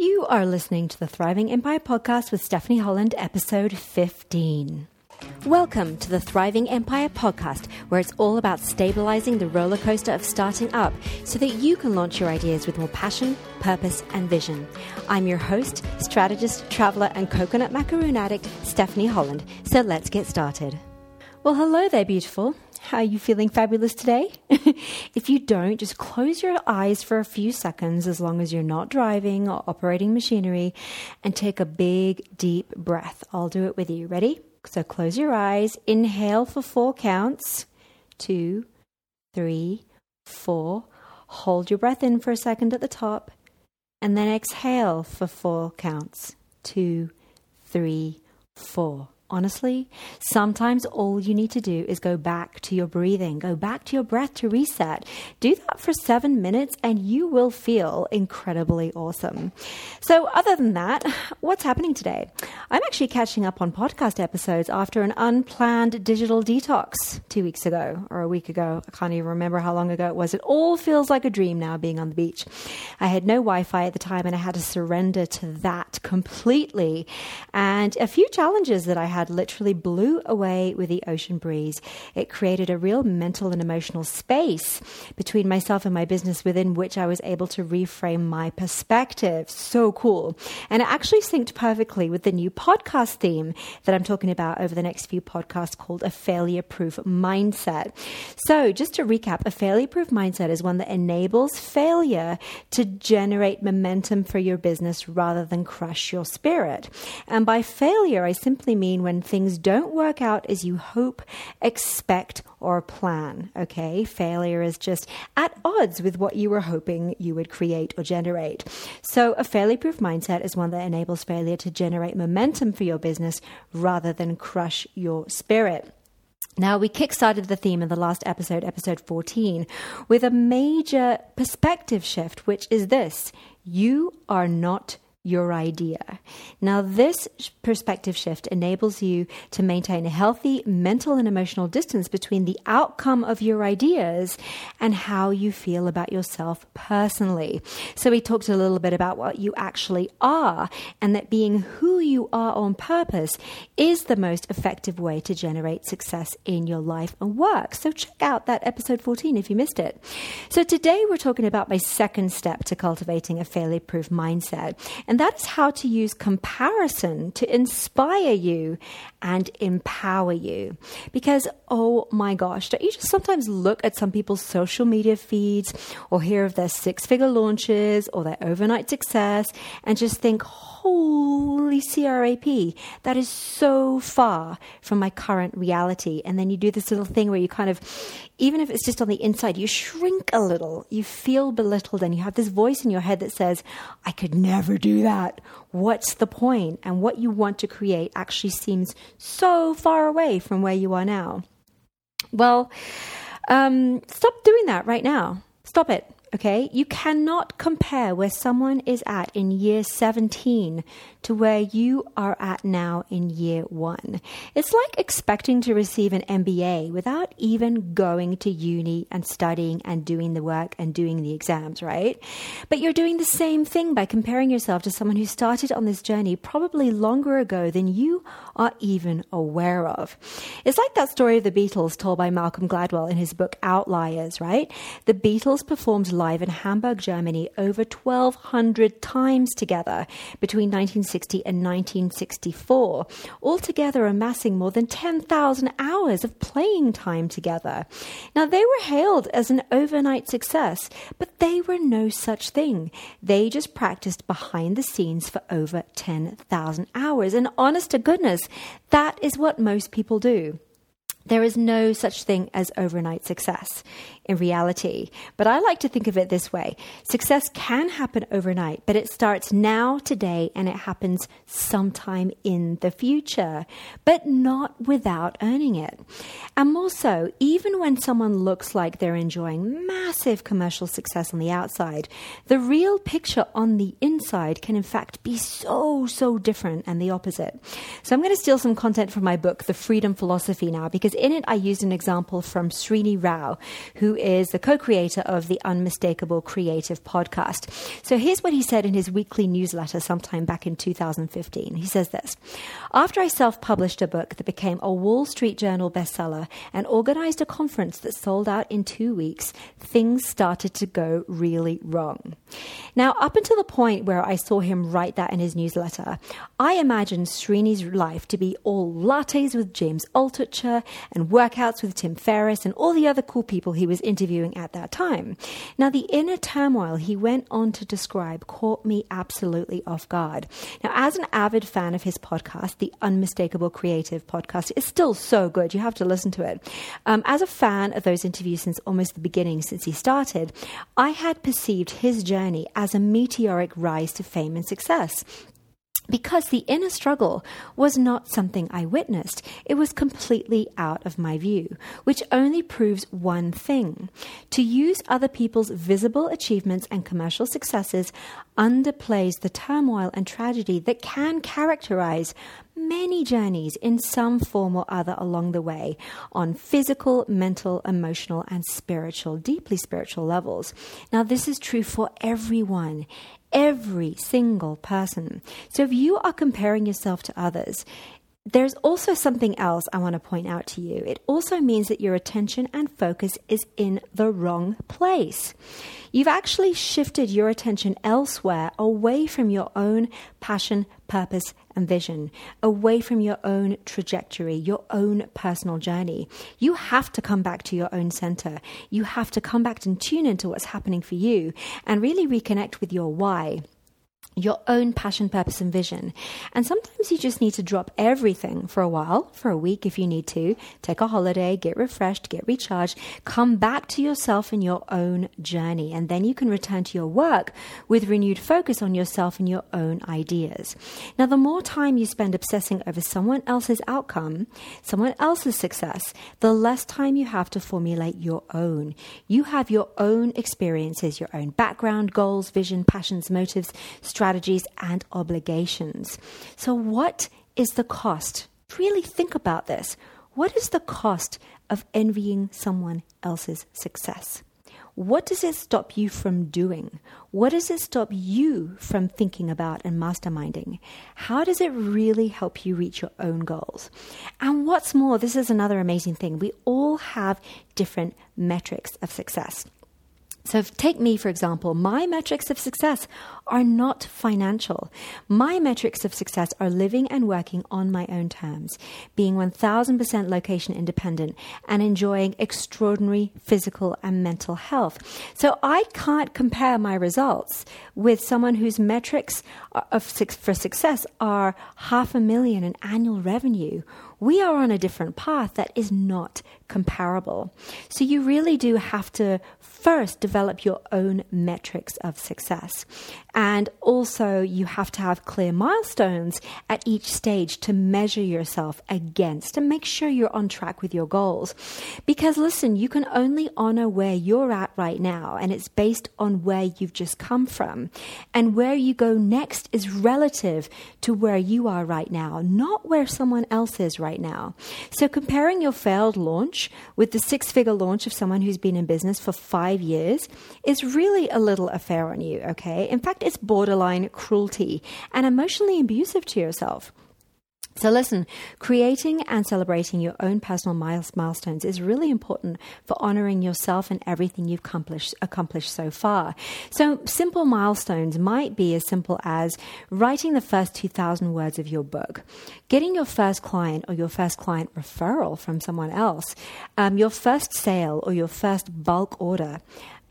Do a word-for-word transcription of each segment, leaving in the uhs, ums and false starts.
You are listening to the Thriving Empire Podcast with Stephanie Holland, episode fifteen. Welcome to the Thriving Empire Podcast, where it's all about stabilizing the roller coaster of starting up so that you can launch your ideas with more passion, purpose, and vision. I'm your host, strategist, traveler, and coconut macaroon addict, Stephanie Holland. So let's get started. Well, hello there, beautiful. How are you feeling fabulous today? If you don't, just close your eyes for a few seconds, as long as you're not driving or operating machinery, and take a big, deep breath. I'll do it with you. Ready? So close your eyes, inhale for four counts, two, three, four. Hold your breath in for a second at the top, and then exhale for four counts, two, three, four. Honestly, sometimes all you need to do is go back to your breathing, go back to your breath to reset. Do that for seven minutes and you will feel incredibly awesome. So other than that, what's happening today? I'm actually catching up on podcast episodes after an unplanned digital detox two weeks ago or a week ago. I can't even remember how long ago it was. It all feels like a dream now, being on the beach. I had no Wi-Fi at the time and I had to surrender to that completely. And a few challenges that I had literally blew away with the ocean breeze. It created a real mental and emotional space between myself and my business, within which I was able to reframe my perspective. So cool. And it actually synced perfectly with the new podcast theme that I'm talking about over the next few podcasts, called A Failure Proof Mindset. So just to recap, a failure proof mindset is one that enables failure to generate momentum for your business rather than crush your spirit. And by failure, I simply mean when When things don't work out as you hope, expect, or plan. Okay, failure is just at odds with what you were hoping you would create or generate. So a failure-proof mindset is one that enables failure to generate momentum for your business rather than crush your spirit. Now, we kickstarted the theme in the last episode, episode fourteen, with a major perspective shift, which is this: you are not your idea. Now, this perspective shift enables you to maintain a healthy mental and emotional distance between the outcome of your ideas and how you feel about yourself personally. So we talked a little bit about what you actually are, and that being who you are on purpose is the most effective way to generate success in your life and work. So check out that episode fourteen if you missed it. So today we're talking about my second step to cultivating a failure-proof mindset. And that is how to use comparison to inspire you and empower you. Because, oh my gosh, don't you just sometimes look at some people's social media feeds or hear of their six-figure launches or their overnight success and just think, holy crap, that is so far from my current reality. And then you do this little thing where you kind of, even if it's just on the inside, you shrink a little, you feel belittled, and you have this voice in your head that says, I could never do that. What's the point? And what you want to create actually seems so far away from where you are now. Well, um, stop doing that right now. Stop it. Okay. You cannot compare where someone is at in year seventeen to where you are at now in year one. It's like expecting to receive an M B A without even going to uni and studying and doing the work and doing the exams, right? But you're doing the same thing by comparing yourself to someone who started on this journey probably longer ago than you are even aware of. It's like that story of the Beatles told by Malcolm Gladwell in his book Outliers, right? The Beatles performed live in Hamburg, Germany over twelve hundred times together between nineteen sixty and nineteen sixty-four, altogether amassing more than ten thousand hours of playing time together. Now, they were hailed as an overnight success, but they were no such thing. They just practiced behind the scenes for over ten thousand hours. And honest to goodness, that is what most people do. There is no such thing as overnight success in reality. But I like to think of it this way. Success can happen overnight, but it starts now, today, and it happens sometime in the future, but not without earning it. And more so, even when someone looks like they're enjoying massive commercial success on the outside, the real picture on the inside can in fact be so, so different and the opposite. So I'm going to steal some content from my book, The Freedom Philosophy, now, because because in it I used an example from Srini Rao, who is the co-creator of the Unmistakable Creative Podcast. So here's what he said in his weekly newsletter sometime back in two thousand fifteen. He says this: after I self-published a book that became a Wall Street Journal bestseller and organized a conference that sold out in two weeks, things started to go really wrong. Now, up until the point where I saw him write that in his newsletter, I imagined Srini's life to be all lattes with James Altucher and workouts with Tim Ferriss and all the other cool people he was interviewing at that time. Now, the inner turmoil he went on to describe caught me absolutely off guard. Now, as an avid fan of his podcast, the Unmistakable Creative Podcast, is still so good. You have to listen to it. Um, as a fan of those interviews since almost the beginning, since he started, I had perceived his journey as a meteoric rise to fame and success, because the inner struggle was not something I witnessed. It was completely out of my view, which only proves one thing: to use other people's visible achievements and commercial successes underplays the turmoil and tragedy that can characterize many journeys in some form or other along the way, on physical, mental, emotional, and spiritual, deeply spiritual levels. Now, this is true for everyone, every single person. So if you are comparing yourself to others, there's also something else I want to point out to you. It also means that your attention and focus is in the wrong place. You've actually shifted your attention elsewhere, away from your own passion, purpose, and vision, away from your own trajectory, your own personal journey. You have to come back to your own center. You have to come back and tune into what's happening for you and really reconnect with your why, your own passion, purpose, and vision. And sometimes you just need to drop everything for a while, for a week if you need to, take a holiday, get refreshed, get recharged, come back to yourself and your own journey. And then you can return to your work with renewed focus on yourself and your own ideas. Now, the more time you spend obsessing over someone else's outcome, someone else's success, the less time you have to formulate your own. You have your own experiences, your own background, goals, vision, passions, motives, strategies, and obligations. So what is the cost? Really think about this. What is the cost of envying someone else's success? What does it stop you from doing? What does it stop you from thinking about and masterminding? How does it really help you reach your own goals? And what's more, this is another amazing thing. We all have different metrics of success. So take me, for example. My metrics of success are not financial. My metrics of success are living and working on my own terms, being one thousand percent location independent, and enjoying extraordinary physical and mental health. So I can't compare my results with someone whose metrics of, for success are half a million in annual revenue. We are on a different path that is not comparable. So you really do have to first develop your own metrics of success. And also you have to have clear milestones at each stage to measure yourself against and make sure you're on track with your goals. Because listen, you can only honor where you're at right now, and it's based on where you've just come from. And where you go next is relative to where you are right now, not where someone else is right right now. So comparing your failed launch with the six-figure launch of someone who's been in business for five years is really a little unfair on you, okay? In fact, it's borderline cruelty and emotionally abusive to yourself. So listen, creating and celebrating your own personal milestones is really important for honoring yourself and everything you've accomplished, accomplished so far. So simple milestones might be as simple as writing the first two thousand words of your book, getting your first client or your first client referral from someone else, um, your first sale or your first bulk order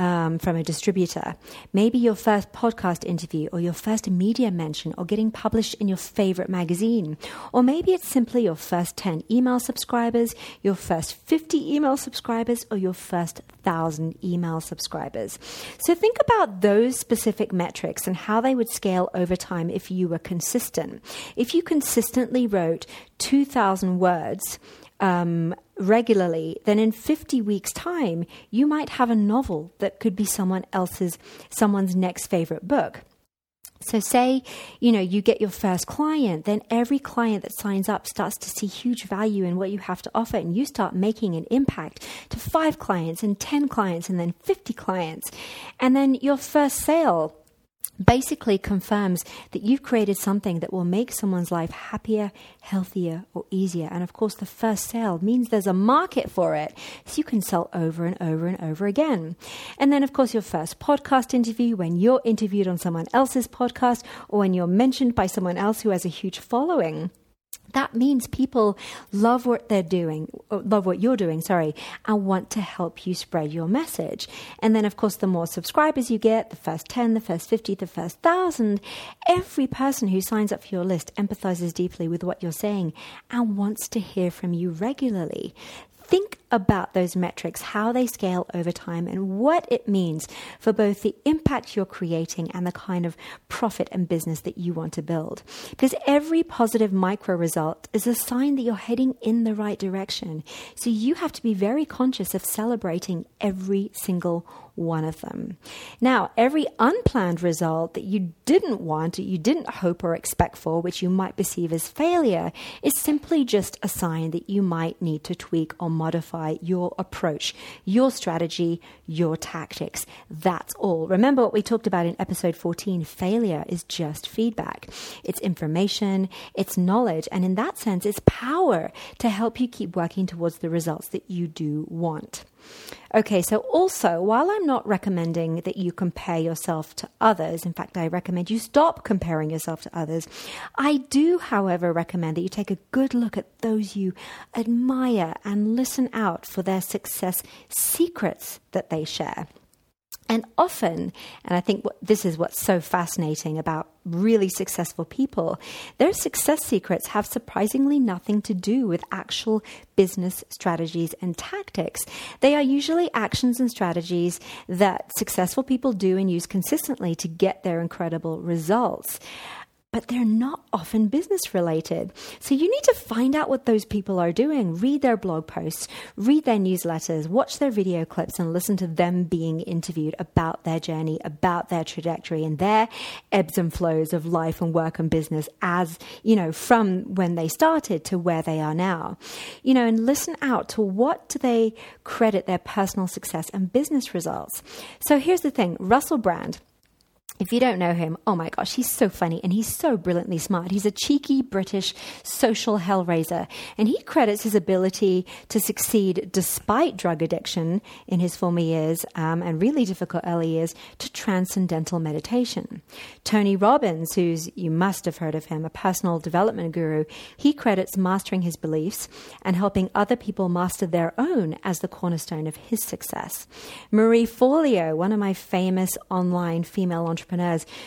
Um, from a distributor, maybe your first podcast interview or your first media mention or getting published in your favorite magazine. Or maybe it's simply your first ten email subscribers, your first fifty email subscribers, or your first one thousand email subscribers. So think about those specific metrics and how they would scale over time if you were consistent. If you consistently wrote two thousand words um, regularly, then in fifty weeks' time, you might have a novel that could be someone else's, someone's next favorite book. So say, you know, you get your first client, then every client that signs up starts to see huge value in what you have to offer, and you start making an impact to five clients and ten clients and then fifty clients. And then your first sale basically confirms that you've created something that will make someone's life happier, healthier, or easier. And of course, the first sale means there's a market for it, so you can sell over and over and over again. And then, of course, your first podcast interview, when you're interviewed on someone else's podcast, or when you're mentioned by someone else who has a huge following, that means people love what they're doing, love what you're doing, sorry, and want to help you spread your message. And then, of course, the more subscribers you get, the first ten, the first fifty, the first one thousand, every person who signs up for your list empathizes deeply with what you're saying and wants to hear from you regularly. Think about those metrics, how they scale over time, and what it means for both the impact you're creating and the kind of profit and business that you want to build. Because every positive micro result is a sign that you're heading in the right direction. So you have to be very conscious of celebrating every single one of them. Now, every unplanned result that you didn't want, that you didn't hope or expect for, which you might perceive as failure, is simply just a sign that you might need to tweak or modify your approach, your strategy, your tactics. That's all. Remember what we talked about in episode fourteen, failure is just feedback. It's information, it's knowledge, and in that sense, it's power to help you keep working towards the results that you do want. Okay, so also, while I'm not recommending that you compare yourself to others, in fact, I recommend you stop comparing yourself to others, I do, however, recommend that you take a good look at those you admire and listen out for their success secrets that they share. And often, and I think what, this is what's so fascinating about really successful people, their success secrets have surprisingly nothing to do with actual business strategies and tactics. They are usually actions and strategies that successful people do and use consistently to get their incredible results. But they're not often business related. So you need to find out what those people are doing, read their blog posts, read their newsletters, watch their video clips, and listen to them being interviewed about their journey, about their trajectory and their ebbs and flows of life and work and business as, you know, from when they started to where they are now. You know, and listen out to what do they credit their personal success and business results. So here's the thing, Russell Brand. If you don't know him, oh my gosh, he's so funny and he's so brilliantly smart. He's a cheeky British social hellraiser, and he credits his ability to succeed despite drug addiction in his former years um, and really difficult early years to transcendental meditation. Tony Robbins, who's, you must have heard of him, a personal development guru, he credits mastering his beliefs and helping other people master their own as the cornerstone of his success. Marie Forleo, one of my famous online female entrepreneurs,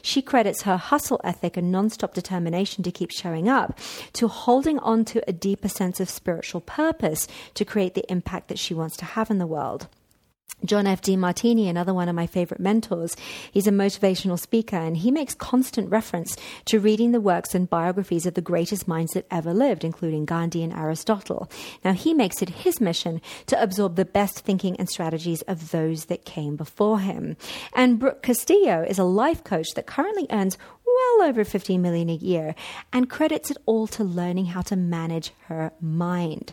she credits her hustle ethic and nonstop determination to keep showing up to holding on to a deeper sense of spiritual purpose to create the impact that she wants to have in the world. John F. Demartini, another one of my favorite mentors, he's a motivational speaker, and he makes constant reference to reading the works and biographies of the greatest minds that ever lived, including Gandhi and Aristotle. Now, he makes it his mission to absorb the best thinking and strategies of those that came before him. And Brooke Castillo is a life coach that currently earns well over fifteen million a year and credits it all to learning how to manage her mind.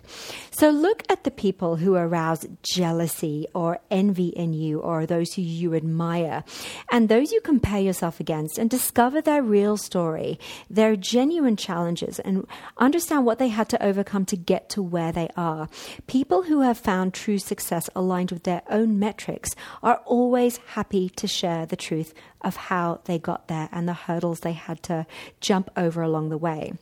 So look at the people who arouse jealousy or envy in you, or those who you admire and those you compare yourself against, and discover their real story, their genuine challenges, and understand what they had to overcome to get to where they are. People who have found true success aligned with their own metrics are always happy to share the truth of how they got there and the hurdles they had to jump over along the way.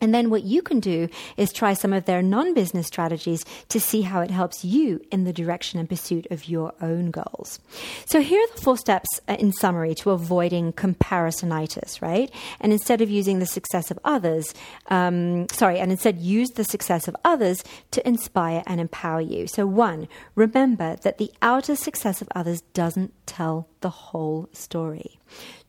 And then what you can do is try some of their non-business strategies to see how it helps you in the direction and pursuit of your own goals. So here are the four steps in summary to avoiding comparisonitis, right? And instead of using the success of others, um, sorry, and instead use the success of others to inspire and empower you. So one, remember that the outer success of others doesn't tell the whole story.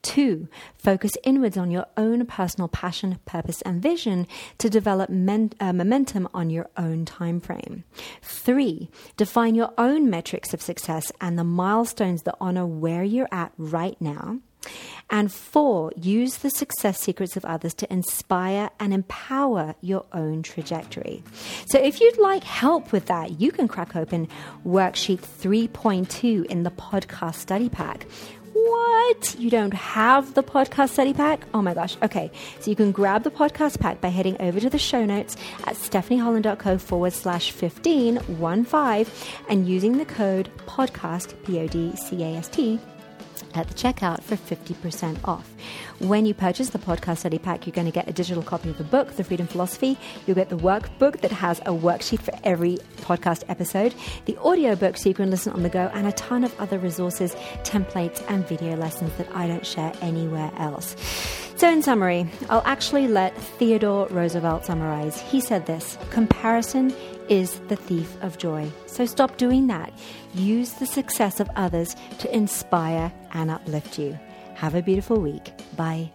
Two, focus inwards on your own personal passion, purpose, and vision to develop men, uh, momentum on your own time frame. Three, define your own metrics of success and the milestones that honor where you're at right now. And four, use the success secrets of others to inspire and empower your own trajectory. So if you'd like help with that, you can crack open worksheet three point two in the podcast study pack. What? You don't have the podcast study pack? Oh my gosh. Okay. So you can grab the podcast pack by heading over to the show notes at stephanieholland.co forward slash 15 one five and using the code podcast, P O D C A S T, at the checkout for fifty percent off. When you purchase the podcast study pack, you're going to get a digital copy of the book, The Freedom Philosophy. You'll get the workbook that has a worksheet for every podcast episode, the audiobook so you can listen on the go, and a ton of other resources, templates, and video lessons that I don't share anywhere else. So in summary, I'll actually let Theodore Roosevelt summarize. He said this: comparison is the thief of joy. So stop doing that. Use the success of others to inspire and uplift you. Have a beautiful week. Bye.